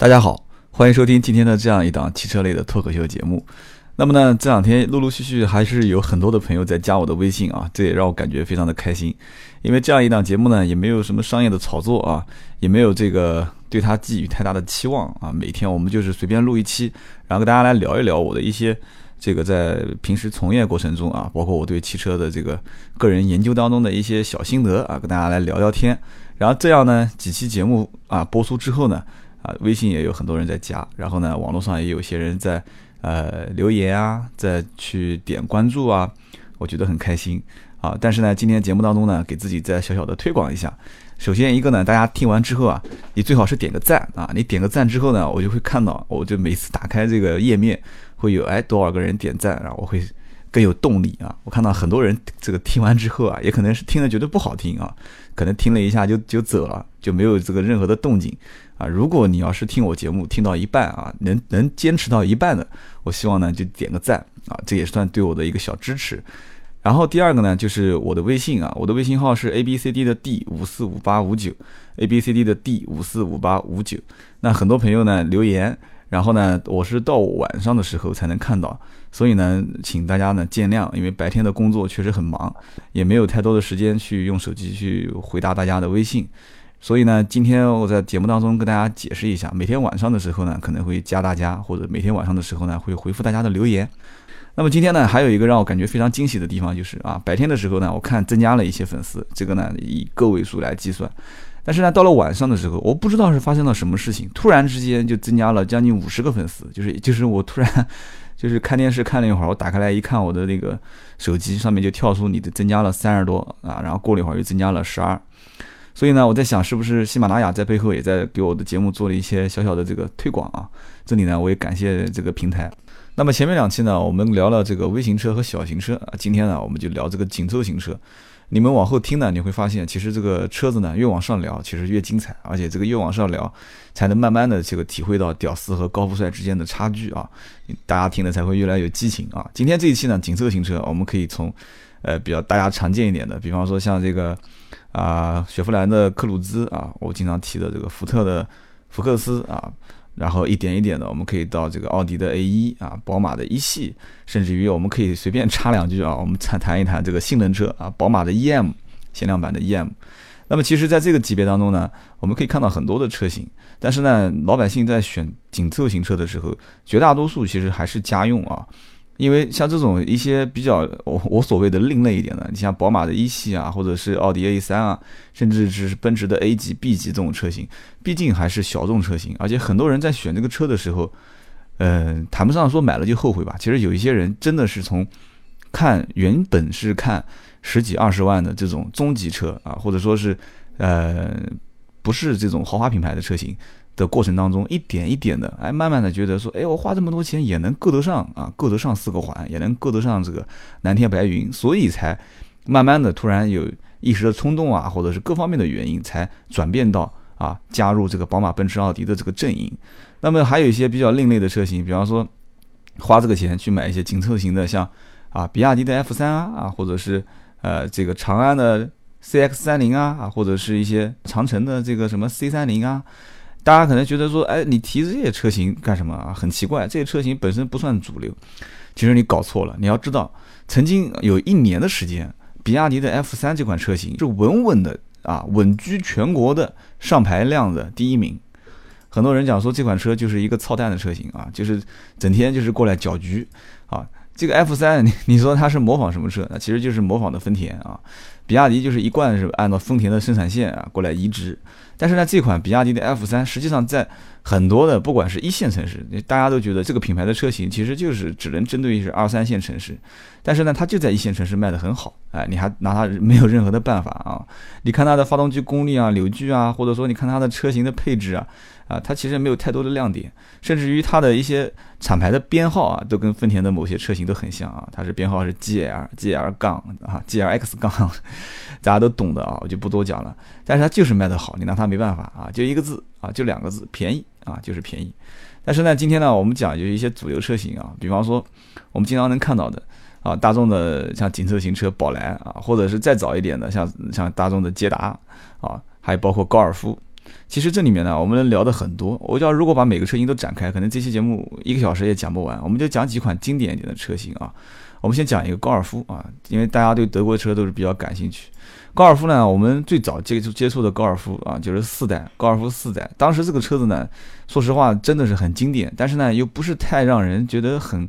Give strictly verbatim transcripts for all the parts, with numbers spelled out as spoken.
大家好，欢迎收听今天的这样一档汽车类的脱口秀节目。那么呢，这两天陆陆续续还是有很多的朋友在加我的微信啊，这也让我感觉非常的开心。因为这样一档节目呢，也没有什么商业的炒作啊，也没有这个对它寄予太大的期望啊。每天我们就是随便录一期，然后跟大家来聊一聊我的一些这个在平时从业过程中啊，包括我对汽车的这个个人研究当中的一些小心得啊，跟大家来聊聊天。然后这样呢，几期节目啊播出之后呢，啊微信也有很多人在加，然后呢，网络上也有些人在呃留言啊，再去点关注啊，我觉得很开心啊。但是呢，今天节目当中呢，给自己再小小的推广一下。首先一个呢，大家听完之后啊，你最好是点个赞啊，你点个赞之后呢，我就会看到，我就每次打开这个页面会有哎多少个人点赞，然后我会更有动力啊。我看到很多人这个听完之后啊，也可能是听了觉得不好听啊，可能听了一下就就走了，就没有这个任何的动静啊。如果你要是听我节目听到一半啊，能能坚持到一半的，我希望呢就点个赞啊，这也算对我的一个小支持。然后第二个呢，就是我的微信啊，我的微信号是 abcd 的 D 五四五八五九 abcd 的 D 五四五八五九。那很多朋友呢留言，然后呢，我是到晚上的时候才能看到，所以呢，请大家呢见谅，因为白天的工作确实很忙，也没有太多的时间去用手机去回答大家的微信。所以呢，今天我在节目当中跟大家解释一下，每天晚上的时候呢，可能会加大家，或者每天晚上的时候呢，会回复大家的留言。那么今天呢，还有一个让我感觉非常惊喜的地方就是啊，白天的时候呢，我看增加了一些粉丝，这个呢以个位数来计算。但是呢，到了晚上的时候，我不知道是发生了什么事情，突然之间就增加了将近五十个粉丝，就是就是我突然就是看电视看了一会儿，我打开来一看我的那个手机上面就跳出你的增加了三十多啊，然后过了一会儿又增加了十二，所以呢，我在想是不是喜马拉雅在背后也在给我的节目做了一些小小的这个推广啊？这里呢，我也感谢这个平台。那么前面两期呢，我们聊了这个微型车和小型车，今天呢，我们就聊这个紧凑型车。你们往后听呢，你会发现，其实这个车子呢，越往上聊，其实越精彩，而且这个越往上聊，才能慢慢的这个体会到屌丝和高富帅之间的差距啊，大家听的才会越来越激情啊。今天这一期呢，紧凑型车，我们可以从，呃，比较大家常见一点的，比方说像这个，啊，雪佛兰的克鲁兹啊，我经常提的这个福特的福克斯啊。然后一点一点的，我们可以到这个奥迪的 A 一 啊，宝马的一系，甚至于我们可以随便插两句啊，我们谈一谈这个性能车啊，宝马的 E M， 限量版的 E M。那么其实在这个级别当中呢，我们可以看到很多的车型，但是呢，老百姓在选紧凑型车的时候，绝大多数其实还是家用啊，因为像这种一些比较我我所谓的另类一点的，你像宝马的一系啊，或者是奥迪 A 三 啊，甚至是奔驰的 A 级、B 级这种车型。毕竟还是小众车型，而且很多人在选这个车的时候，嗯，谈不上说买了就后悔吧。其实有一些人真的是从看原本是看十几二十万的这种中级车啊，或者说是呃不是这种豪华品牌的车型的过程当中，一点一点的，哎，慢慢的觉得说，哎，我花这么多钱也能够得上啊，够得上四个环，也能够得上这个蓝天白云，所以才慢慢的突然有一时的冲动啊，或者是各方面的原因，才转变到。啊，加入这个宝马、奔驰、奥迪的这个阵营，那么还有一些比较另类的车型，比方说花这个钱去买一些紧凑型的，像啊比亚迪的 F 三 啊，啊或者是呃这个长安的 C X 三十 啊，啊或者是一些长城的这个什么 C 三十 啊，大家可能觉得说，哎，你提这些车型干什么啊？很奇怪，这些车型本身不算主流，其实你搞错了，你要知道，曾经有一年的时间，比亚迪的 F 三 这款车型是稳稳的。啊，稳居全国的上牌量的第一名。很多人讲说这款车就是一个操蛋的车型啊，就是整天就是过来搅局啊。这个 F 三， 你你说它是模仿什么车？那其实就是模仿的丰田啊。比亚迪就是一贯是按照丰田的生产线啊过来移植。但是呢，这款比亚迪的 F 三， 实际上在很多的不管是一线城市，大家都觉得这个品牌的车型其实就是只能针对于是二三线城市，但是呢，它就在一线城市卖得很好，哎，你还拿它没有任何的办法啊！你看它的发动机功率啊、扭矩啊，或者说你看它的车型的配置啊，啊，它其实没有太多的亮点，甚至于它的一些厂牌的编号啊，都跟丰田的某些车型都很像啊，它是编号是 G L、G L 杠啊、G L X 杠，大家都懂的啊，我就不多讲了。但是它就是卖得好，你拿它没办法啊，就一个字啊，就两个字，便宜。啊，就是便宜。但是呢，今天呢，我们讲有一些主流车型啊，比方说我们经常能看到的啊，大众的像紧凑型车宝来啊，或者是再早一点的像像大众的捷达啊，还有包括高尔夫其实这里面呢，我们聊的很多，我要如果把每个车型都展开，可能这期节目一个小时也讲不完，我们就讲几款经典一点的车型啊。我们先讲一个高尔夫啊，因为大家对德国车都是比较感兴趣。高尔夫呢，我们最早接触接触的高尔夫啊，就是四代高尔夫四代。当时这个车子呢，说实话真的是很经典，但是呢又不是太让人觉得很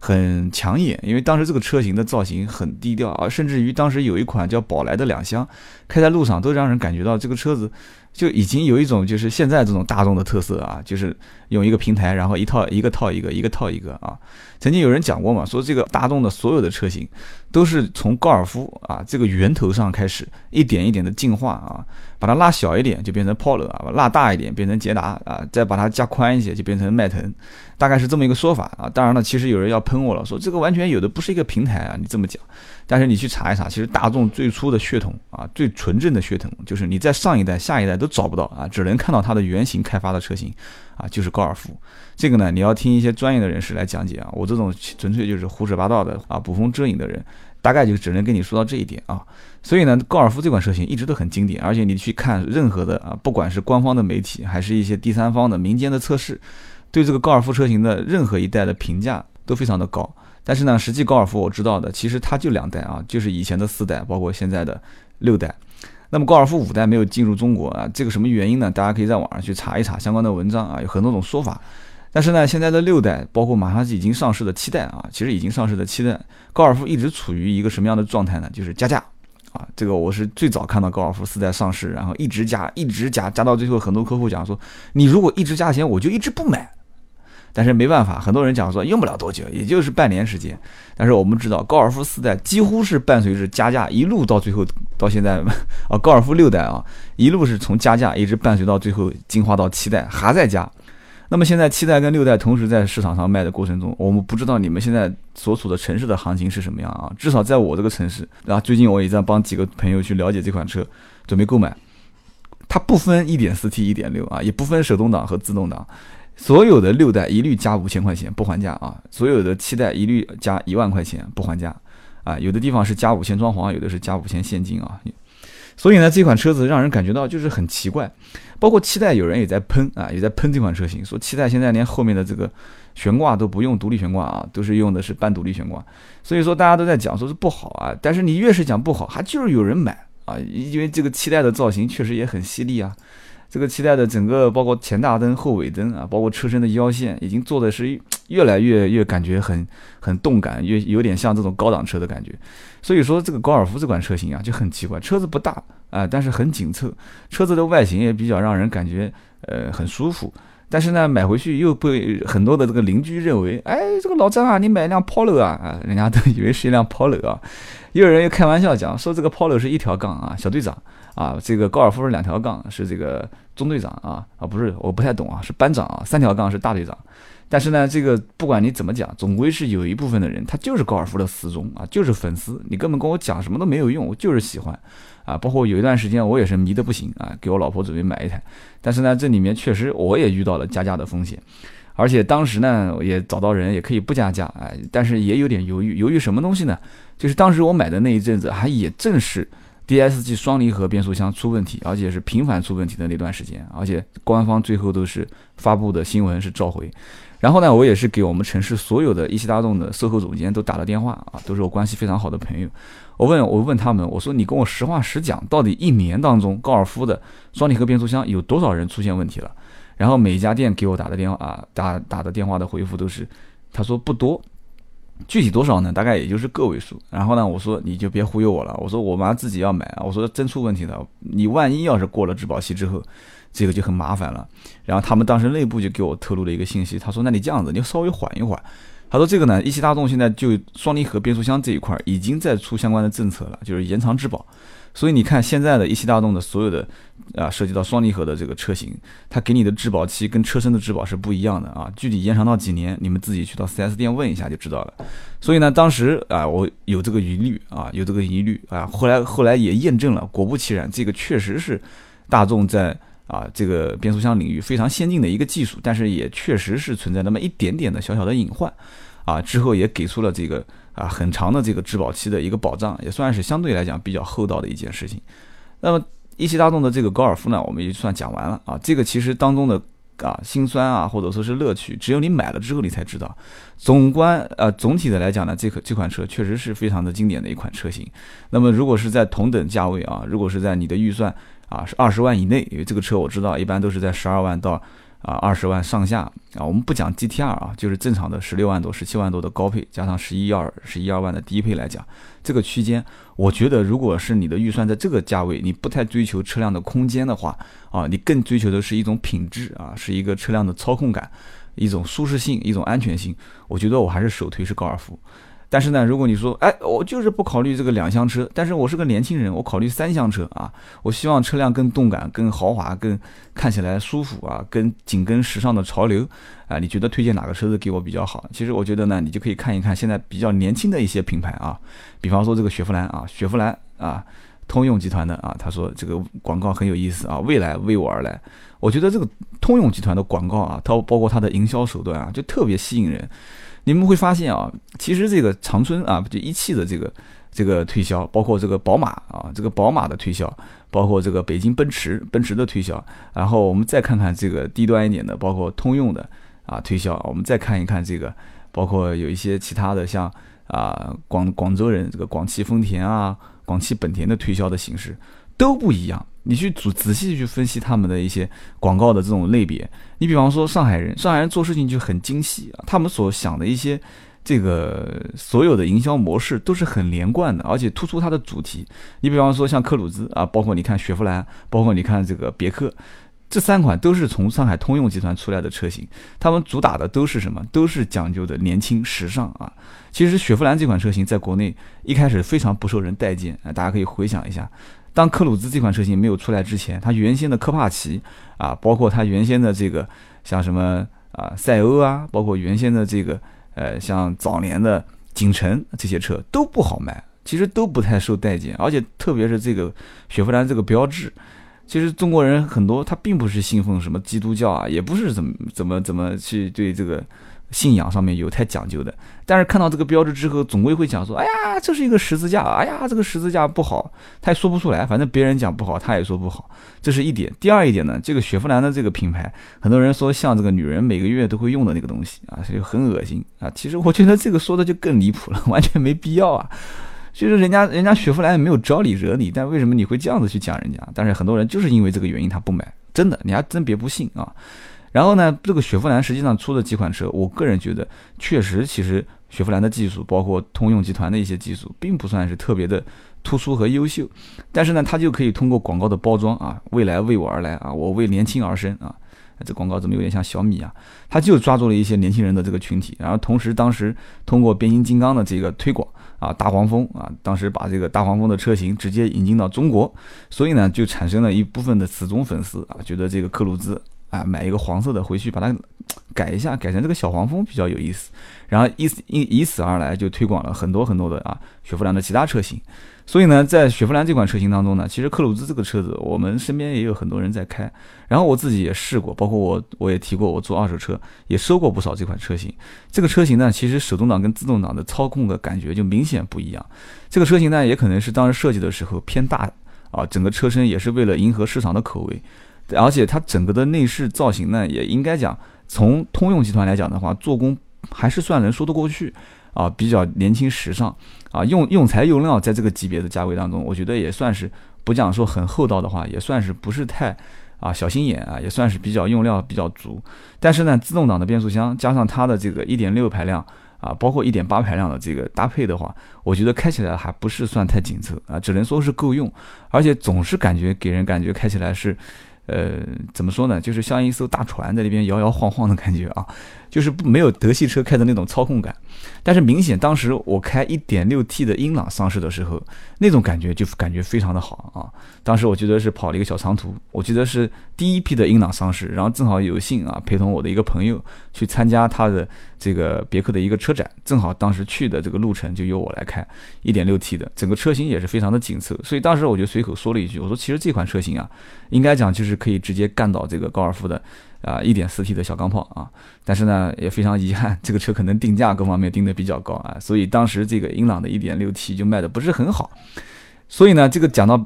很抢眼，因为当时这个车型的造型很低调啊，甚至于当时有一款叫宝来的两厢，开在路上都让人感觉到这个车子就已经有一种就是现在这种大众的特色啊，就是用一个平台，然后一套一个套一个，一个套一个啊。曾经有人讲过嘛，说这个大众的所有的车型都是从高尔夫啊这个源头上开始，一点一点的进化啊，把它拉小一点就变成 Polo 啊，拉大一点变成捷达啊，再把它加宽一些就变成迈腾，大概是这么一个说法啊。当然了，其实有人要喷我了，说这个完全有的不是一个平台啊，你这么讲。但是你去查一查，其实大众最初的血统啊，最纯正的血统，就是你在上一代、下一代都找不到啊，只能看到它的原型开发的车型啊，就是高尔夫。这个呢，你要听一些专业的人士来讲解啊，我这种纯粹就是胡扯八道的啊，捕风遮影的人，大概就只能跟你说到这一点啊。所以呢，高尔夫这款车型一直都很经典，而且你去看任何的啊，不管是官方的媒体，还是一些第三方的民间的测试，对这个高尔夫车型的任何一代的评价都非常的高。但是呢，实际高尔夫我知道的，其实它就两代啊，就是以前的四代，包括现在的六代。那么高尔夫五代没有进入中国啊，这个什么原因呢？大家可以在网上去查一查相关的文章啊，有很多种说法。但是呢，现在的六代，包括马上已经上市的七代啊，其实已经上市的七代，高尔夫一直处于一个什么样的状态呢？就是加价啊，这个我是最早看到高尔夫四代上市，然后一直加，一直加，加到最后，很多客户讲说，你如果一直加钱，我就一直不买。但是没办法，很多人讲说用不了多久，也就是半年时间。但是我们知道，高尔夫四代几乎是伴随着加价一路到最后，到现在啊，高尔夫六代啊，一路是从加价一直伴随到最后进化到七代，还在加。那么现在七代跟六代同时在市场上卖的过程中，我们不知道你们现在所处的城市的行情是什么样啊？至少在我这个城市，然后最近我也在帮几个朋友去了解这款车，准备购买。它不分 一点四T、一点六 啊，也不分手动挡和自动挡。所有的六代一律加五千块钱不还价啊！所有的七代一律加一万块钱不还价啊！有的地方是加五千装潢，有的是加五千现金啊！所以呢，这款车子让人感觉到就是很奇怪。包括七代有人也在喷啊，也在喷这款车型，说七代现在连后面的这个悬挂都不用独立悬挂啊，都是用的是半独立悬挂。所以说大家都在讲说是不好啊，但是你越是讲不好，还就是有人买啊，因为这个七代的造型确实也很犀利啊。这个七代的整个包括前大灯后尾灯啊，包括车身的腰线已经做的是越来越越感觉很很动感，越有点像这种高档车的感觉。所以说这个高尔夫这款车型啊就很奇怪，车子不大啊、呃、但是很紧凑，车子的外形也比较让人感觉呃很舒服。但是呢，买回去又被很多的这个邻居认为，哎，这个老张啊，你买一辆 Polo 啊，啊，人家都以为是一辆 Polo 啊。也有人又开玩笑讲说，这个 Polo 是一条杠啊，小队长啊，这个高尔夫是两条杠，是这个中队长啊，啊不是，我不太懂啊，是班长啊，三条杠是大队长。但是呢，这个不管你怎么讲，总归是有一部分的人，他就是高尔夫的死忠啊，就是粉丝，你根本跟我讲什么都没有用，我就是喜欢。啊，包括有一段时间我也是迷得不行啊，给我老婆准备买一台，但是呢，这里面确实我也遇到了加价的风险，而且当时呢也找到人也可以不加价啊，但是也有点犹豫，犹豫什么东西呢？就是当时我买的那一阵子，还也正是 D S G 双离合变速箱出问题，而且是频繁出问题的那段时间，而且官方最后都是发布的新闻是召回。然后呢，我也是给我们城市所有的一汽大众的售后总监都打了电话啊，都是我关系非常好的朋友。我问我问他们，我说你跟我实话实讲，到底一年当中高尔夫的双离合变速箱有多少人出现问题了？然后每一家店给我打的电话啊，打打的电话的回复都是，他说不多，具体多少呢？大概也就是个位数。然后呢，我说你就别忽悠我了，我说我妈自己要买啊，我说真出问题了，你万一要是过了质保期之后。这个就很麻烦了，然后他们当时内部就给我透露了一个信息，他说那你这样子，你稍微缓一缓。他说这个呢，一汽大众现在就双离合变速箱这一块已经在出相关的政策了，就是延长质保。所以你看现在的一汽大众的所有的啊涉及到双离合的这个车型，它给你的质保期跟车身的质保是不一样的啊，具体延长到几年，你们自己去到 四 S 店问一下就知道了。所以呢，当时啊我有这个疑虑啊，有这个疑虑啊，后来后来也验证了，果不其然，这个确实是大众在。啊，这个变速箱领域非常先进的一个技术，但是也确实是存在那么一点点的小小的隐患，啊，之后也给出了这个啊很长的这个质保期的一个保障，也算是相对来讲比较厚道的一件事情。那么一汽大众的这个高尔夫呢，我们也算讲完了啊。这个其实当中的啊辛酸啊，或者说是乐趣，只有你买了之后你才知道。总观呃总体的来讲呢，这个这款车确实是非常的经典的一款车型。那么如果是在同等价位啊，如果是在你的预算啊是二十万以内，因为这个车我知道一般都是在十二万到啊二十万上下啊，我们不讲 G T R 啊，就是正常的十六万多十七万多的高配，加上十一二万的低配来讲，这个区间我觉得如果是你的预算在这个价位，你不太追求车辆的空间的话啊，你更追求的是一种品质啊，是一个车辆的操控感，一种舒适性，一种安全性，我觉得我还是首推是高尔夫。但是呢，如果你说，哎，我就是不考虑这个两厢车，但是我是个年轻人，我考虑三厢车啊，我希望车辆更动感、更豪华、更看起来舒服啊，更紧跟时尚的潮流啊，你觉得推荐哪个车子给我比较好？其实我觉得呢，你就可以看一看现在比较年轻的一些品牌啊，比方说这个雪佛兰啊，雪佛兰啊，通用集团的啊，他说这个广告很有意思啊，未来为我而来。我觉得这个通用集团的广告啊，它包括它的营销手段啊，就特别吸引人。你们会发现啊，其实这个长春啊，就一汽的这个这个推销，包括这个宝马啊，这个宝马的推销，包括这个北京奔驰奔驰的推销，然后我们再看看这个低端一点的，包括通用的啊推销，我们再看一看这个，包括有一些其他的像啊广广州人这个广汽丰田啊、广汽本田的推销的形式都不一样。你去仔细去分析他们的一些广告的这种类别，你比方说上海人，上海人做事情就很精细啊，他们所想的一些这个所有的营销模式都是很连贯的，而且突出它的主题。你比方说像科鲁兹啊，包括你看雪佛兰，包括你看这个别克，这三款都是从上海通用集团出来的车型，他们主打的都是什么？都是讲究的年轻时尚啊。其实雪佛兰这款车型在国内一开始非常不受人待见啊，大家可以回想一下。当科鲁兹这款车型没有出来之前，它原先的科帕奇啊，包括它原先的这个像什么啊赛欧啊，包括原先的这个呃像早年的景程，这些车都不好卖，其实都不太受待见。而且特别是这个雪佛兰这个标志，其实中国人很多他并不是信奉什么基督教啊，也不是怎么怎么怎么去对这个信仰上面有太讲究的，但是看到这个标志之后，总归会讲说，哎呀，这是一个十字架，哎呀，这个十字架不好，他也说不出来，反正别人讲不好，他也说不好，这是一点。第二一点呢，这个雪佛兰的这个品牌，很多人说像这个女人每个月都会用的那个东西啊，就很恶心啊。其实我觉得这个说的就更离谱了，完全没必要啊。就是人家人家雪佛兰也没有招你惹你，但为什么你会这样子去讲人家？但是很多人就是因为这个原因他不买，真的，你还真别不信啊。然后呢，这个雪佛兰实际上出的几款车，我个人觉得确实，其实雪佛兰的技术，包括通用集团的一些技术，并不算是特别的突出和优秀。但是呢，它就可以通过广告的包装啊，未来为我而来啊，我为年轻而生啊，这广告怎么有点像小米啊？它就抓住了一些年轻人的这个群体，然后同时当时通过变形金刚的这个推广啊，大黄蜂啊，当时把这个大黄蜂的车型直接引进到中国，所以呢，就产生了一部分的死忠粉丝啊，觉得这个科鲁兹。啊，买一个黄色的回去把它改一下，改成这个小黄蜂比较有意思。然后以以此而来就推广了很多很多的啊雪佛兰的其他车型。所以呢，在雪佛兰这款车型当中呢，其实科鲁兹这个车子我们身边也有很多人在开，然后我自己也试过，包括我我也提过我做二手车也收过不少这款车型。这个车型呢，其实手动挡跟自动挡的操控的感觉就明显不一样。这个车型呢，也可能是当时设计的时候偏大啊，整个车身也是为了迎合市场的口味。而且它整个的内饰造型呢，也应该讲，从通用集团来讲的话，做工还是算能说得过去啊，比较年轻时尚啊，用用材用料在这个级别的价位当中，我觉得也算是不讲说很厚道的话，也算是不是太啊小心眼啊，也算是比较用料比较足。但是呢，自动挡的变速箱加上它的这个 一点六 排量。啊，包括 一点八 排量的这个搭配的话，我觉得开起来还不是算太紧凑啊，只能说是够用，而且总是感觉给人感觉开起来是，呃，怎么说呢，就是像一艘大船在那边摇摇晃晃的感觉啊，就是没有德系车开的那种操控感。但是明显当时我开 一点六 T 的英朗上市的时候，那种感觉就感觉非常的好啊。当时我觉得是跑了一个小长途，我觉得是第一批的英朗上市，然后正好有幸啊陪同我的一个朋友去参加他的这个别克的一个车展，正好当时去的这个路程就由我来开 一点六 T 的，整个车型也是非常的紧凑，所以当时我就随口说了一句，我说其实这款车型啊，应该讲就是可以直接干倒这个高尔夫的啊 一点四 T 的小钢炮啊，但是呢也非常遗憾，这个车可能定价各方面定的比较高啊，所以当时这个英朗的 一点六 T 就卖的不是很好，所以呢这个讲到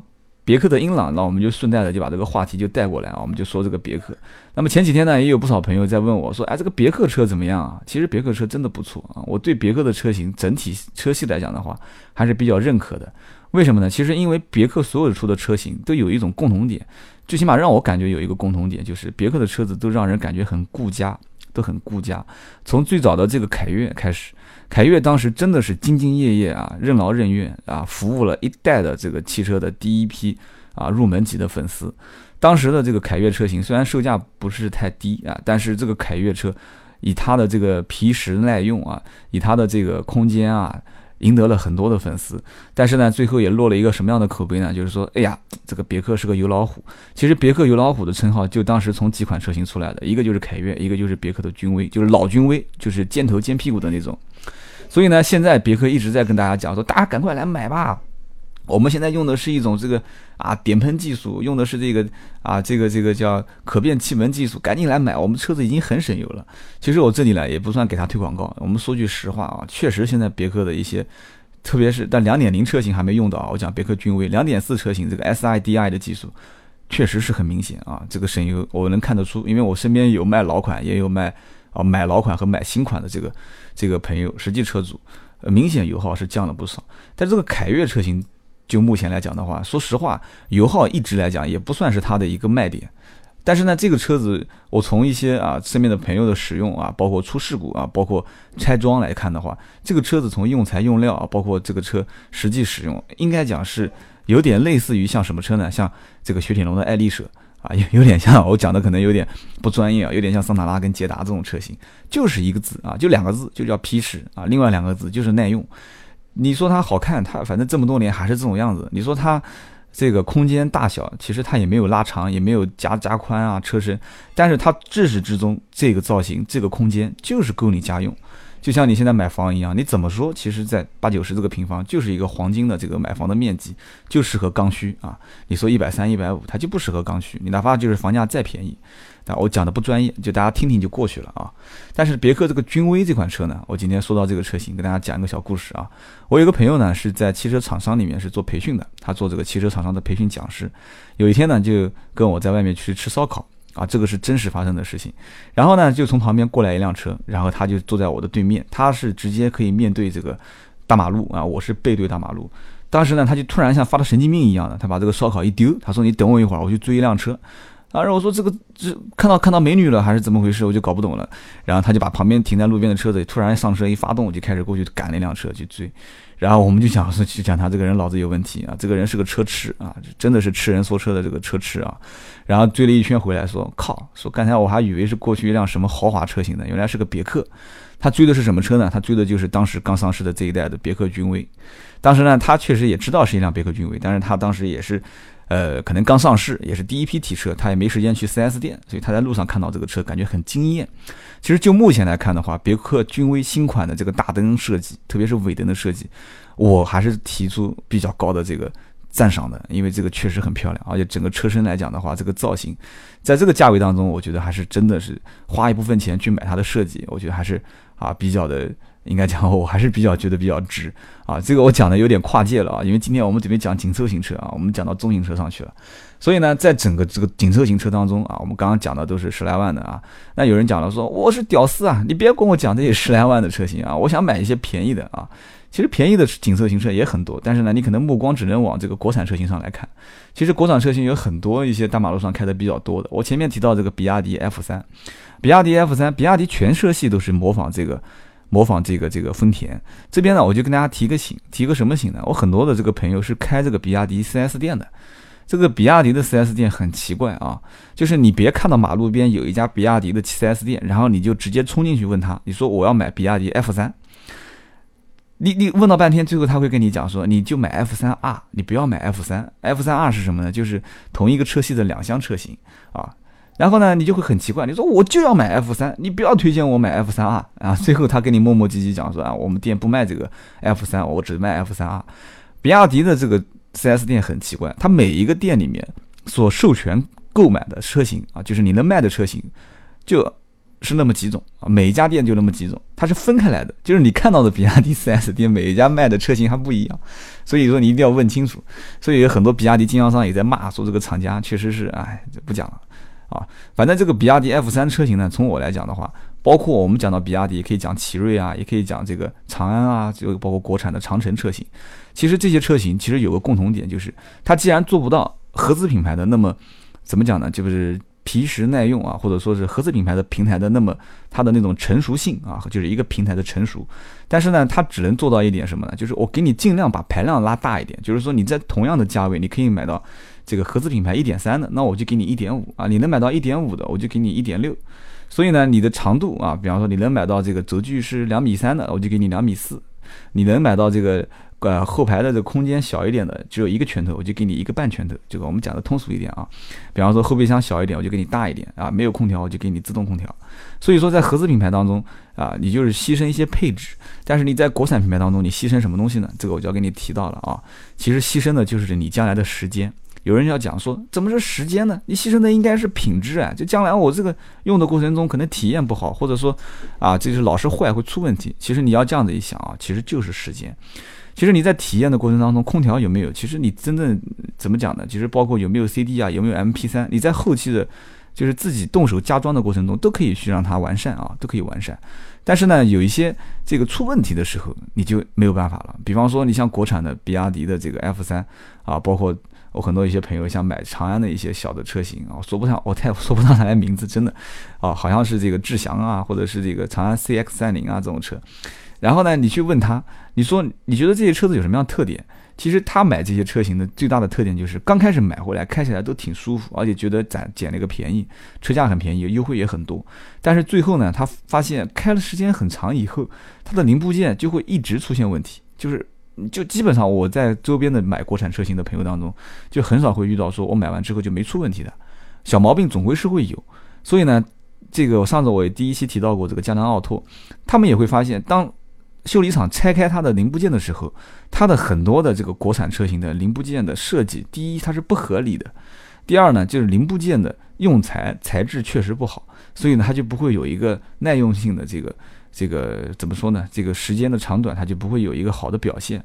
别克的英朗，那我们就顺带的就把这个话题就带过来啊，我们就说这个别克。那么前几天呢，也有不少朋友在问我说，哎，这个别克车怎么样啊？其实别克车真的不错啊，我对别克的车型整体车系来讲的话，还是比较认可的。为什么呢？其实因为别克所有出的车型都有一种共同点，最起码让我感觉有一个共同点，就是别克的车子都让人感觉很顾家，都很顾家。从最早的这个凯越开始，凯越当时真的是兢兢业业啊，任劳任怨啊，服务了一代的这个汽车的第一批啊入门级的粉丝。当时的这个凯越车型虽然售价不是太低啊，但是这个凯越车以它的这个皮实耐用啊，以它的这个空间啊，赢得了很多的粉丝。但是呢，最后也落了一个什么样的口碑呢？就是说，哎呀，这个别克是个油老虎。其实别克油老虎的称号就当时从几款车型出来的，一个就是凯越，一个就是别克的君威，就是老君威，就是尖头尖屁股的那种。所以呢，现在别克一直在跟大家讲说，大家赶快来买吧。我们现在用的是一种这个啊点喷技术，用的是这个啊这个这个叫可变气门技术，赶紧来买，我们车子已经很省油了。其实我这里呢也不算给他推广告，我们说句实话啊，确实现在别克的一些，特别是但 二点零 车型还没用到啊，我讲别克君威 二点四 车型这个 S I D I 的技术确实是很明显啊，这个省油我能看得出，因为我身边有卖老款，也有卖啊买老款和买新款的这个这个朋友，实际车主明显油耗是降了不少。但这个凯越车型就目前来讲的话，说实话，油耗一直来讲也不算是它的一个卖点。但是呢，这个车子我从一些啊身边的朋友的使用啊，包括出事故啊，包括拆装来看的话，这个车子从用材用料啊，包括这个车实际使用，应该讲是有点类似于像什么车呢？像这个雪铁龙的爱丽舍啊，有点像，我讲的可能有点不专业啊，有点像桑塔纳跟捷达这种车型，就是一个字啊，就两个字，就叫皮实啊，另外两个字就是耐用。你说它好看，它反正这么多年还是这种样子。你说它这个空间大小，其实它也没有拉长，也没有加加宽啊，车身。但是它至始至终这个造型，这个空间就是够你家用。就像你现在买房一样，你怎么说，其实在八九十这个平方就是一个黄金的这个买房的面积，就适合刚需啊。你说一百三十、一百五十，它就不适合刚需。你哪怕就是房价再便宜，但我讲的不专业，就大家听听就过去了啊。但是别克这个君威这款车呢，我今天说到这个车型，跟大家讲一个小故事啊。我有一个朋友呢是在汽车厂商里面是做培训的，他做这个汽车厂商的培训讲师。有一天呢就跟我在外面去吃烧烤。啊，这个是真实发生的事情。然后呢，就从旁边过来一辆车，然后他就坐在我的对面，他是直接可以面对这个大马路啊，我是背对大马路。当时呢，他就突然像发了神经病一样的，他把这个烧烤一丢，他说：“你等我一会儿，我去追一辆车。”啊，然后我说：“这个这看到看到美女了还是怎么回事？我就搞不懂了。”然后他就把旁边停在路边的车子突然上车一发动，就开始过去赶了一辆车去追。然后我们就讲说，去讲他这个人脑子有问题啊，这个人是个车痴啊，真的是痴人说车的这个车痴啊。然后追了一圈回来说，靠，说刚才我还以为是过去一辆什么豪华车型的，原来是个别克。他追的是什么车呢？他追的就是当时刚上市的这一代的别克君威。当时呢，他确实也知道是一辆别克君威，但是他当时也是，呃，可能刚上市，也是第一批提车，他也没时间去 四 S 店，所以他在路上看到这个车，感觉很惊艳。其实就目前来看的话，别克君威新款的这个大灯设计，特别是尾灯的设计，我还是提出比较高的这个赞赏的，因为这个确实很漂亮，而且整个车身来讲的话，这个造型，在这个价位当中，我觉得还是真的是花一部分钱去买它的设计，我觉得还是啊比较的，应该讲我还是比较觉得比较值啊。这个我讲的有点跨界了啊，因为今天我们准备讲紧凑型车啊，我们讲到中型车上去了。所以呢，在整个这个紧凑型车当中啊，我们刚刚讲的都是十来万的啊。那有人讲了说，我是屌丝啊，你别跟我讲这些十来万的车型啊，我想买一些便宜的啊。其实便宜的紧凑型车也很多，但是呢，你可能目光只能往这个国产车型上来看。其实国产车型有很多一些大马路上开的比较多的，我前面提到这个比亚迪 F 三， 比亚迪 F 三， 比亚迪全车系都是模仿这个。模仿这个这个丰田。这边呢，我就跟大家提个醒，提个什么醒呢？我很多的这个朋友是开这个比亚迪 四 S 店的。这个比亚迪的 四 S 店很奇怪啊，就是你别看到马路边有一家比亚迪的 四 S 店，然后你就直接冲进去问他，你说我要买比亚迪 F 三。你你问到半天，最后他会跟你讲说，你就买 F 三 R， 你不要买 F 三。F 三 R 是什么呢？就是同一个车系的两厢车型啊。然后呢，你就会很奇怪，你说我就要买 F 三， 你不要推荐我买 F 三 R 啊！最后他跟你磨磨唧唧讲说啊，我们店不卖这个 F 三， 我只卖 F 三 R。比亚迪的这个 四 S 店很奇怪，它每一个店里面所授权购买的车型啊，就是你能卖的车型，就是那么几种啊，每一家店就那么几种。它是分开来的，就是你看到的比亚迪 四 S 店每一家卖的车型还不一样，所以说你一定要问清楚。所以有很多比亚迪经销商也在骂，说这个厂家确实是，哎，不讲了啊。反正这个比亚迪 F 三 车型呢，从我来讲的话，包括我们讲到比亚迪，也可以讲奇瑞啊，也可以讲这个长安啊，就包括国产的长城车型。其实这些车型其实有个共同点，就是它既然做不到合资品牌的，那么怎么讲呢？就是皮实耐用啊，或者说是合资品牌的平台的，那么它的那种成熟性啊，就是一个平台的成熟。但是呢，它只能做到一点什么呢？就是我给你尽量把排量拉大一点，就是说你在同样的价位，你可以买到这个合资品牌 一点三 的，那我就给你 一点五 啊，你能买到 一点五 的，我就给你 一点六。所以呢，你的长度啊，比方说你能买到这个轴距是两米三的，我就给你两米四。你能买到这个呃后排的这个空间小一点的，只有一个拳头，我就给你一个半拳头，这个我们讲的通俗一点啊。比方说后备箱小一点，我就给你大一点啊，没有空调我就给你自动空调。所以说在合资品牌当中啊，你就是牺牲一些配置，但是你在国产品牌当中你牺牲什么东西呢？这个我就要给你提到了啊。其实牺牲的就是你将来的时间。有人要讲说，怎么是时间呢？你牺牲的应该是品质啊！就将来我这个用的过程中可能体验不好，或者说啊，这就是老是坏会出问题。其实你要这样子一想啊，其实就是时间。其实你在体验的过程当中，空调有没有？其实你真正怎么讲呢？其实包括有没有 C D 啊，有没有 M P 三， 你在后期的，就是自己动手加装的过程中，都可以去让它完善啊，都可以完善。但是呢，有一些这个出问题的时候，你就没有办法了。比方说，你像国产的比亚迪的这个 F 三 啊，包括我很多一些朋友想买长安的一些小的车型啊，说不上，我太说不上它的名字，真的啊，好像是这个智翔啊，或者是这个长安 C X 三十 啊这种车。然后呢，你去问他，你说你觉得这些车子有什么样的特点？其实他买这些车型的最大的特点就是，刚开始买回来开起来都挺舒服，而且觉得攒捡了一个便宜，车价很便宜，优惠也很多。但是最后呢，他发现开了时间很长以后，他的零部件就会一直出现问题，就是。就基本上我在周边的买国产车型的朋友当中，就很少会遇到说我买完之后就没出问题的，小毛病总归是会有。所以呢，这个我上次我第一期提到过这个江南奥拓，他们也会发现，当修理厂拆开它的零部件的时候，它的很多的这个国产车型的零部件的设计，第一它是不合理的，第二呢就是零部件的用材材质确实不好，所以呢它就不会有一个耐用性的这个。这个怎么说呢？这个时间的长短，它就不会有一个好的表现。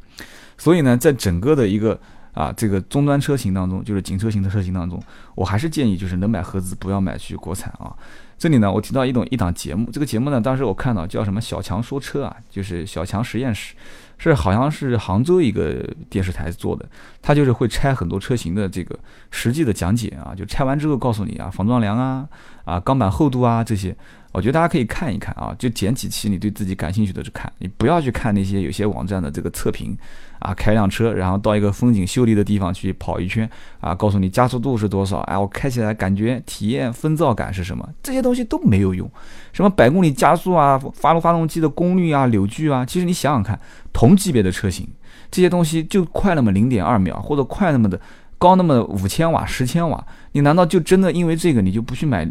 所以呢，在整个的一个啊这个终端车型当中，就是紧凑型的车型当中，我还是建议就是能买合资，不要买去国产啊。这里呢，我提到一种一档节目，这个节目呢，当时我看到叫什么小强说车啊，就是小强实验室，是好像是杭州一个电视台做的，它就是会拆很多车型的这个实际的讲解啊，就拆完之后告诉你啊，防撞梁啊啊钢板厚度啊这些。我觉得大家可以看一看啊，就捡几期你对自己感兴趣的去看，你不要去看那些有些网站的这个测评啊，开辆车然后到一个风景秀丽的地方去跑一圈啊，告诉你加速度是多少，哎，我开起来感觉体验分噪感是什么，这些东西都没有用。什么百公里加速啊，发动发动机的功率啊，扭矩啊，其实你想想看，同级别的车型，这些东西就快那么 零点二 秒，或者快那么的高那么五千瓦、十千瓦，你难道就真的因为这个你就不去买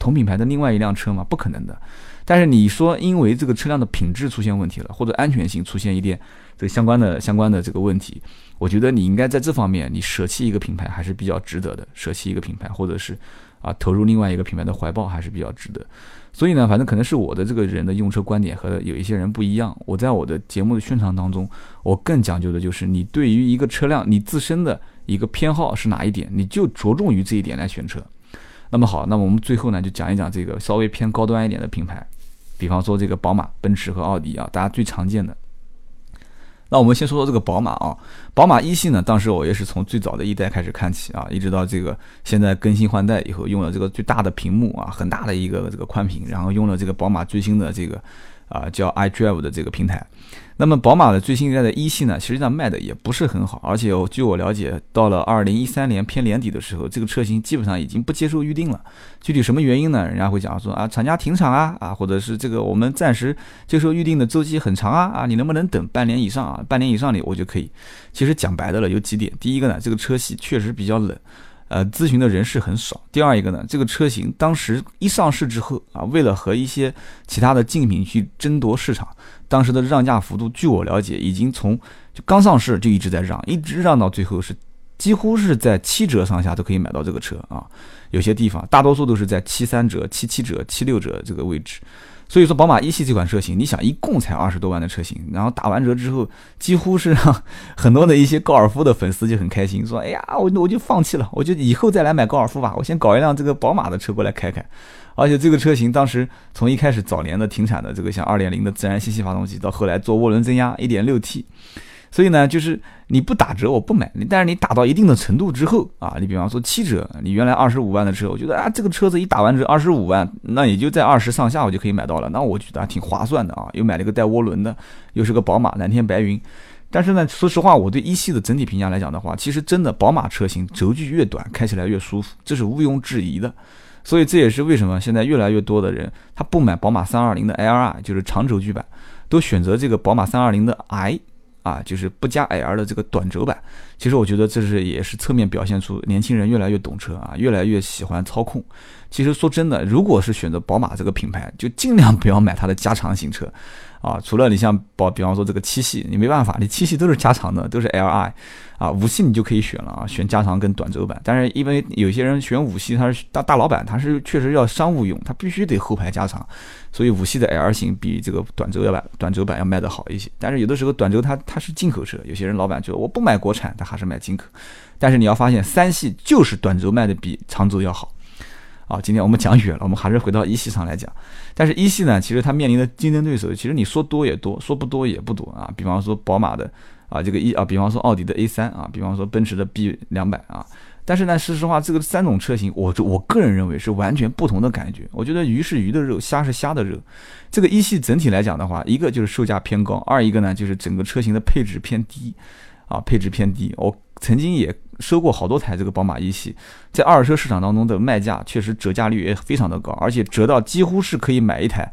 同品牌的另外一辆车吗？不可能的。但是你说因为这个车辆的品质出现问题了，或者安全性出现一点这个相关的相关的这个问题，我觉得你应该在这方面你舍弃一个品牌还是比较值得的，舍弃一个品牌或者是啊投入另外一个品牌的怀抱还是比较值得。所以呢，反正可能是我的这个人的用车观点和有一些人不一样。我在我的节目的宣传当中，我更讲究的就是你对于一个车辆你自身的一个偏好是哪一点，你就着重于这一点来选车。那么好，那么我们最后呢，就讲一讲这个稍微偏高端一点的品牌，比方说这个宝马、奔驰和奥迪啊，大家最常见的。那我们先说说这个宝马啊，宝马一系呢，当时我也是从最早的一代开始看起啊，一直到这个现在更新换代以后，用了这个最大的屏幕啊，很大的一个这个宽屏，然后用了这个宝马最新的这个啊叫 iDrive 的这个平台。那么宝马的最新一代的一系呢，实际上卖的也不是很好，而且据我了解，到了二零一三年偏年底的时候，这个车型基本上已经不接受预定了。具体什么原因呢？人家会讲说啊，厂家停产啊，啊，或者是这个我们暂时接受预定的周期很长啊，啊，你能不能等半年以上啊？半年以上里我就可以。其实讲白的了，有几点。第一个呢，这个车系确实比较冷。呃，咨询的人士很少。第二一个呢，这个车型当时一上市之后啊，为了和一些其他的竞品去争夺市场，当时的让价幅度，据我了解，已经从就刚上市就一直在让，一直让到最后是几乎是在七折上下都可以买到这个车啊。有些地方大多数都是在七三折、七七折、七六折这个位置。所以说宝马一系这款车型，你想一共才二十多万的车型，然后打完折之后，几乎是让很多的一些高尔夫的粉丝就很开心，说哎呀，我我就放弃了，我就以后再来买高尔夫吧，我先搞一辆这个宝马的车过来开开。而且这个车型当时从一开始早年的停产的这个像 二点零 的自然吸气发动机，到后来做涡轮增压 一点六 T。所以呢，就是你不打折我不买，但是你打到一定的程度之后啊，你比方说七折，你原来二十五万的车，我觉得啊这个车子一打完折二十五万，那也就在二十上下我就可以买到了，那我觉得还挺划算的啊，又买了个带涡轮的，又是个宝马蓝天白云。但是呢，说实话，我对一系的整体评价来讲的话，其实真的宝马车型轴距越短，开起来越舒服，这是毋庸置疑的。所以这也是为什么现在越来越多的人他不买宝马三二零的 L R， 就是长轴距版，都选择这个宝马三二零的 I。啊，就是不加 L 的这个短轴版，其实我觉得这是也是侧面表现出年轻人越来越懂车啊，越来越喜欢操控。其实说真的，如果是选择宝马这个品牌，就尽量不要买它的加长型车啊。除了你像宝，比方说这个七系，你没办法，你七系都是加长的，都是 L I 啊。五系你就可以选了啊，选加长跟短轴版。但是因为有些人选五系，他是大大老板，他是确实要商务用，他必须得后排加长，所以五系的 L 型比这个短轴版短轴版要卖得好一些。但是有的时候短轴它它是进口车，有些人老板觉得我不买国产，他还是买进口。但是你要发现，三系就是短轴卖的比长轴要好。啊，今天我们讲远了，我们还是回到一系上来讲。但是一系呢，其实它面临的竞争对手，其实你说多也多，说不多也不多啊。比方说宝马的啊，这个一啊，比方说奥迪的 A 三 啊，比方说奔驰的 B 两百 啊。但是呢，说实话，这个三种车型，我我个人认为是完全不同的感觉。我觉得鱼是鱼的肉，虾是虾的肉。这个一系整体来讲的话，一个就是售价偏高，二一个呢就是整个车型的配置偏低啊，配置偏低。我曾经也收过好多台这个宝马一系，在二手车市场当中的卖价确实折价率也非常的高，而且折到几乎是可以买一台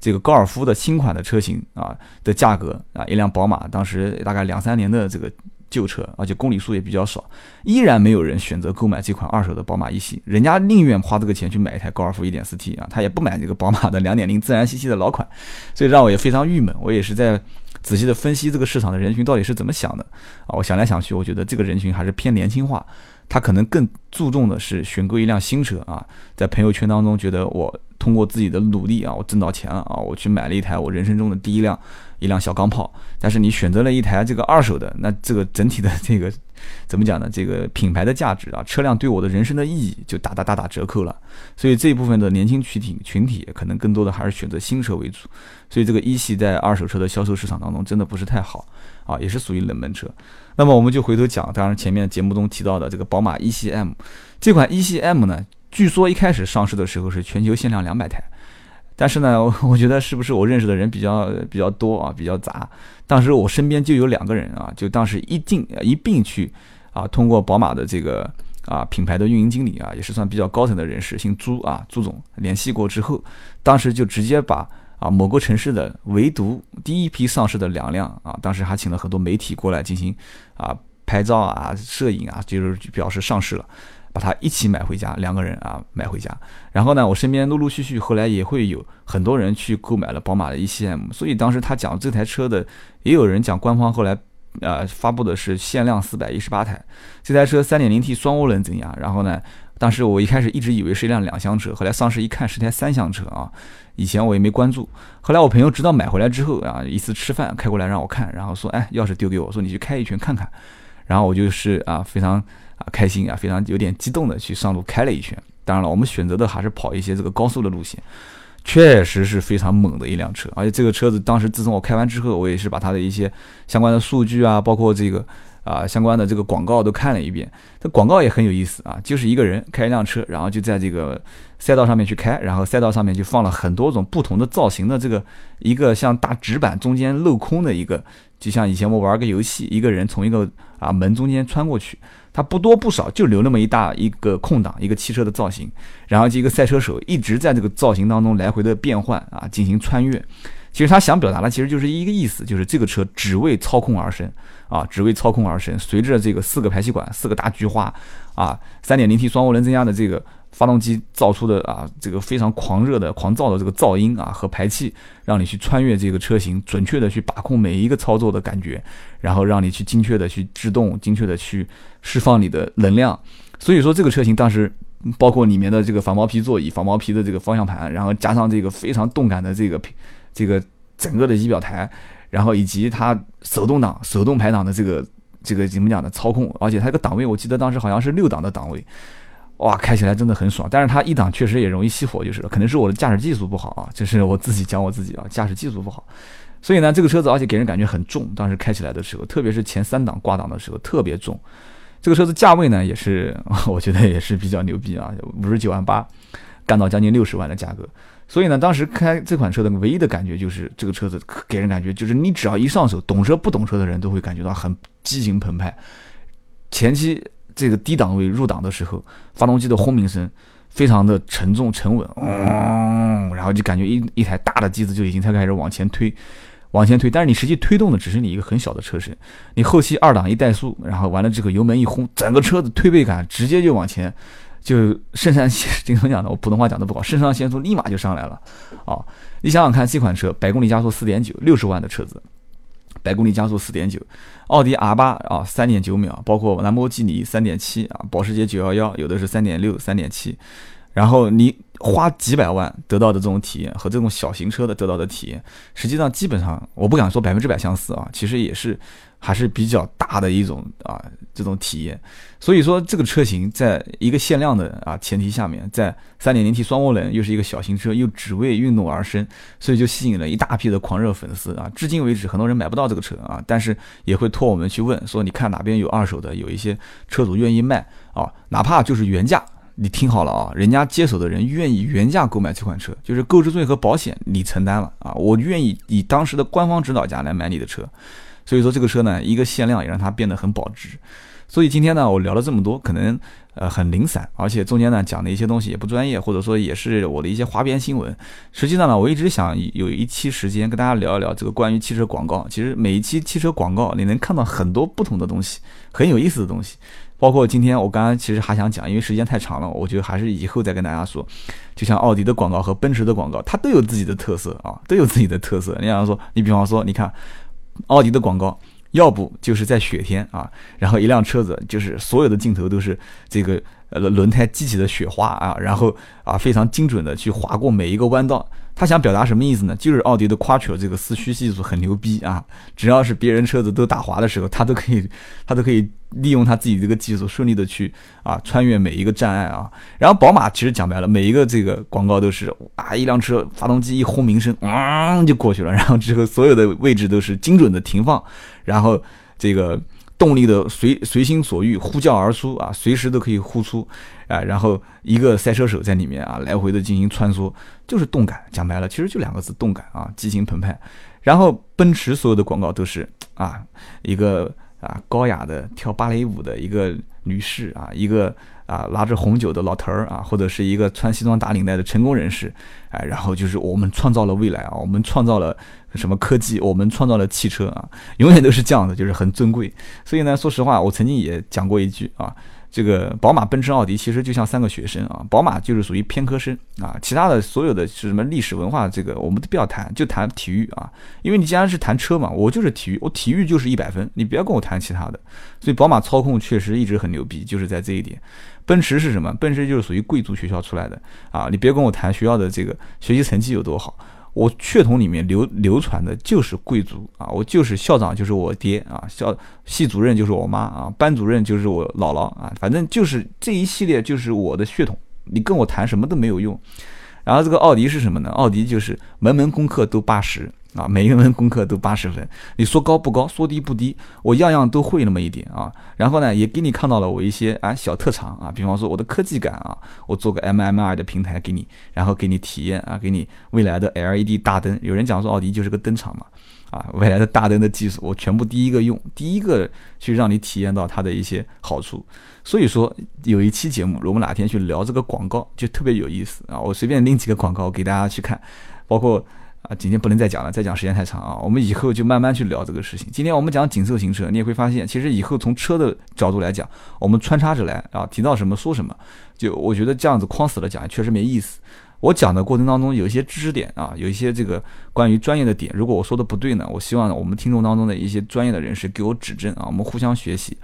这个高尔夫的新款的车型啊的价格啊，一辆宝马当时大概两三年的这个旧车，而且公里数也比较少，依然没有人选择购买这款二手的宝马一系，人家宁愿花这个钱去买一台高尔夫 一点四 T 啊，他也不买这个宝马的 二点零 自然吸气的老款，所以让我也非常郁闷，我也是在仔细的分析这个市场的人群到底是怎么想的啊！我想来想去，我觉得这个人群还是偏年轻化，他可能更注重的是选购一辆新车啊，在朋友圈当中觉得我通过自己的努力啊，我挣到钱了啊，我去买了一台我人生中的第一辆一辆小钢炮。但是你选择了一台这个二手的，那这个整体的这个怎么讲呢？这个品牌的价值啊，车辆对我的人生的意义就大大大打折扣了。所以这一部分的年轻群体群体可能更多的还是选择新车为主。所以这个一系在二手车的销售市场当中真的不是太好啊，也是属于冷门车。那么我们就回头讲，当然前面节目中提到的这个宝马一系 M， 这款一系 M 呢，据说一开始上市的时候是全球限量两百台。但是呢，我觉得是不是我认识的人比较比较多啊，比较杂。当时我身边就有两个人啊，就当时一进一并去啊，通过宝马的这个啊品牌的运营经理啊，也是算比较高层的人士，姓朱啊，朱总联系过之后，当时就直接把啊某个城市的唯独第一批上市的两辆啊，当时还请了很多媒体过来进行啊拍照啊、摄影啊，就是表示上市了。把它一起买回家，两个人啊买回家。然后呢，我身边陆陆续续后来也会有很多人去购买了宝马的 一系 M， 所以当时他讲这台车的，也有人讲官方后来呃发布的是限量四百一十八台。这台车 三点零 T 双涡轮增压，然后呢，当时我一开始一直以为是一辆两厢车，后来上市一看是台三厢车啊。以前我也没关注，后来我朋友直到买回来之后啊，一次吃饭开过来让我看，然后说哎钥匙丢给我，说你去开一圈看看。然后我就是啊非常啊开心啊，非常有点激动的去上路开了一圈。当然了，我们选择的还是跑一些这个高速的路线，确实是非常猛的一辆车。而且这个车子当时自从我开完之后，我也是把它的一些相关的数据啊，包括这个啊相关的这个广告都看了一遍。这广告也很有意思啊，就是一个人开一辆车，然后就在这个赛道上面去开，然后赛道上面就放了很多种不同的造型的这个一个像大纸板中间镂空的一个，就像以前我玩个游戏，一个人从一个啊门中间穿过去，它不多不少就留那么一大一个空档，一个汽车的造型，然后这个赛车手一直在这个造型当中来回的变换啊，进行穿越。其实他想表达的其实就是一个意思，就是这个车只为操控而生啊，只为操控而生。随着这个四个排气管、四个大菊花啊， 三点零 T 双涡轮增压的这个发动机造出的啊这个非常狂热的狂躁的这个噪音啊和排气，让你去穿越这个车型，准确的去把控每一个操作的感觉，然后让你去精确的去制动，精确的去释放你的能量。所以说这个车型当时包括里面的这个仿毛皮座椅、仿毛皮的这个方向盘，然后加上这个非常动感的这个这个整个的仪表台，然后以及它手动挡、手动排档的这个这个怎么讲的操控，而且它这个档位我记得当时好像是六档的档位。哇，开起来真的很爽，但是它一档确实也容易熄火，就是了，可能是我的驾驶技术不好啊，就是我自己讲我自己啊，驾驶技术不好。所以呢，这个车子而且给人感觉很重，当时开起来的时候，特别是前三档挂档的时候特别重。这个车子价位呢，也是我觉得也是比较牛逼啊，五十九万八，干到将近六十万的价格。所以呢，当时开这款车的唯一的感觉就是，这个车子给人感觉就是，你只要一上手，懂车不懂车的人都会感觉到很激情澎湃。前期这个低档位入档的时候，发动机的轰鸣声非常的沉重沉稳，嗯，然后就感觉一一台大的机子就已经才开始往前推，往前推。但是你实际推动的只是你一个很小的车身，你后期二档一怠速，然后完了这个油门一轰，整个车子推背感直接就往前，就肾上腺素，经常讲的，我普通话讲的不好，肾上腺素立马就上来了啊！你想想看，这款车百公里加速 四点九， 六十万的车子。百公里加速 四点九， 奥迪 R 八 啊 三点九 秒，包括兰博基尼 三点七 啊，保时捷九一一有的是 三点六 三点七， 然后你花几百万得到的这种体验和这种小型车的得到的体验，实际上基本上我不敢说百分之百相似啊，其实也是还是比较大的一种啊这种体验。所以说这个车型在一个限量的啊前提下面，在 三点零 T 双涡轮又是一个小型车，又只为运动而生，所以就吸引了一大批的狂热粉丝啊。至今为止很多人买不到这个车啊，但是也会托我们去问说，你看哪边有二手的，有一些车主愿意卖啊，哪怕就是原价。你听好了啊，人家接手的人愿意原价购买这款车，就是购置税和保险你承担了啊，我愿意以当时的官方指导价来买你的车。所以说这个车呢，一个限量也让它变得很保值。所以今天呢，我聊了这么多，可能呃很零散，而且中间呢讲的一些东西也不专业，或者说也是我的一些花边新闻。实际上呢，我一直想有一期时间跟大家聊一聊这个关于汽车广告。其实每一期汽车广告你能看到很多不同的东西，很有意思的东西。包括今天我刚刚其实还想讲，因为时间太长了，我觉得还是以后再跟大家说。就像奥迪的广告和奔驰的广告，它都有自己的特色啊，都有自己的特色。你想说，你比方说，你看奥迪的广告，要不就是在雪天啊，然后一辆车子就是所有的镜头都是这个呃轮胎激起的雪花啊，然后啊非常精准的去划过每一个弯道。他想表达什么意思呢？就是奥迪的Quattro这个四驱技术很牛逼啊，只要是别人车子都打滑的时候，他都可以，他都可以利用他自己这个技术顺利的去啊穿越每一个障碍啊。然后宝马其实讲白了，每一个这个广告都是啊一辆车发动机一轰鸣声，嗯就过去了，然后之后所有的位置都是精准的停放，然后这个动力的随随心所欲呼叫而出啊，随时都可以呼出。啊，然后一个赛车手在里面啊，来回的进行穿梭，就是动感。讲白了，其实就两个字，动感啊，激情澎湃。然后奔驰所有的广告都是啊，一个啊高雅的跳芭蕾舞的一个女士啊，一个啊拿着红酒的老头儿啊，或者是一个穿西装打领带的成功人士，哎，然后就是我们创造了未来啊，我们创造了什么科技，我们创造了汽车啊，永远都是这样的，就是很尊贵。所以呢，说实话，我曾经也讲过一句啊。这个宝马、奔驰、奥迪其实就像三个学生啊，宝马就是属于偏科生啊，其他的所有的是什么历史文化，这个我们都不要谈，就谈体育啊，因为你既然是谈车嘛，我就是体育，我体育就是一百分，你不要跟我谈其他的。所以宝马操控确实一直很牛逼，就是在这一点。奔驰是什么？奔驰就是属于贵族学校出来的啊，你别跟我谈学校的这个学习成绩有多好。我血统里面流流传的就是贵族啊，我就是校长就是我爹啊，校系主任就是我妈啊，班主任就是我姥姥啊，反正就是这一系列就是我的血统，你跟我谈什么都没有用。然后这个奥迪是什么呢？奥迪就是门门功课都八十啊，每一门功课都八十分，你说高不高，说低不低，我样样都会那么一点啊。然后呢，也给你看到了我一些啊小特长啊，比方说我的科技感啊，我做个 M M R 的平台给你，然后给你体验啊，给你未来的 L E D 大灯。有人讲说奥迪就是个灯厂嘛，啊，未来的大灯的技术我全部第一个用，第一个去让你体验到它的一些好处。所以说有一期节目我们哪天去聊这个广告就特别有意思啊，我随便拎几个广告给大家去看，包括啊，今天不能再讲了，再讲时间太长啊。我们以后就慢慢去聊这个事情。今天我们讲紧凑型车，你也会发现，其实以后从车的角度来讲，我们穿插着来啊，提到什么说什么。就我觉得这样子框死了讲，确实没意思。我讲的过程当中有一些知识点啊，有一些这个关于专业的点，如果我说的不对呢，我希望我们听众当中的一些专业的人士给我指正啊，我们互相学习。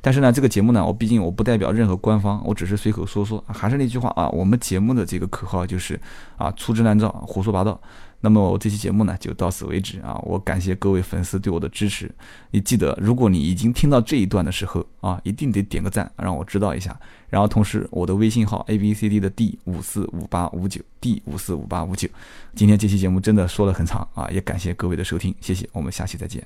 但是呢，这个节目呢，我毕竟我不代表任何官方，我只是随口说说。还是那句话啊，我们节目的这个口号就是啊，粗制滥造，胡说八道。那么我这期节目呢就到此为止啊，我感谢各位粉丝对我的支持。你记得，如果你已经听到这一段的时候啊，一定得点个赞，让我知道一下。然后同时我的微信号 A B C D 的 D 五四五八五九 D 五四五八五九。今天这期节目真的说了很长啊，也感谢各位的收听，谢谢，我们下期再见。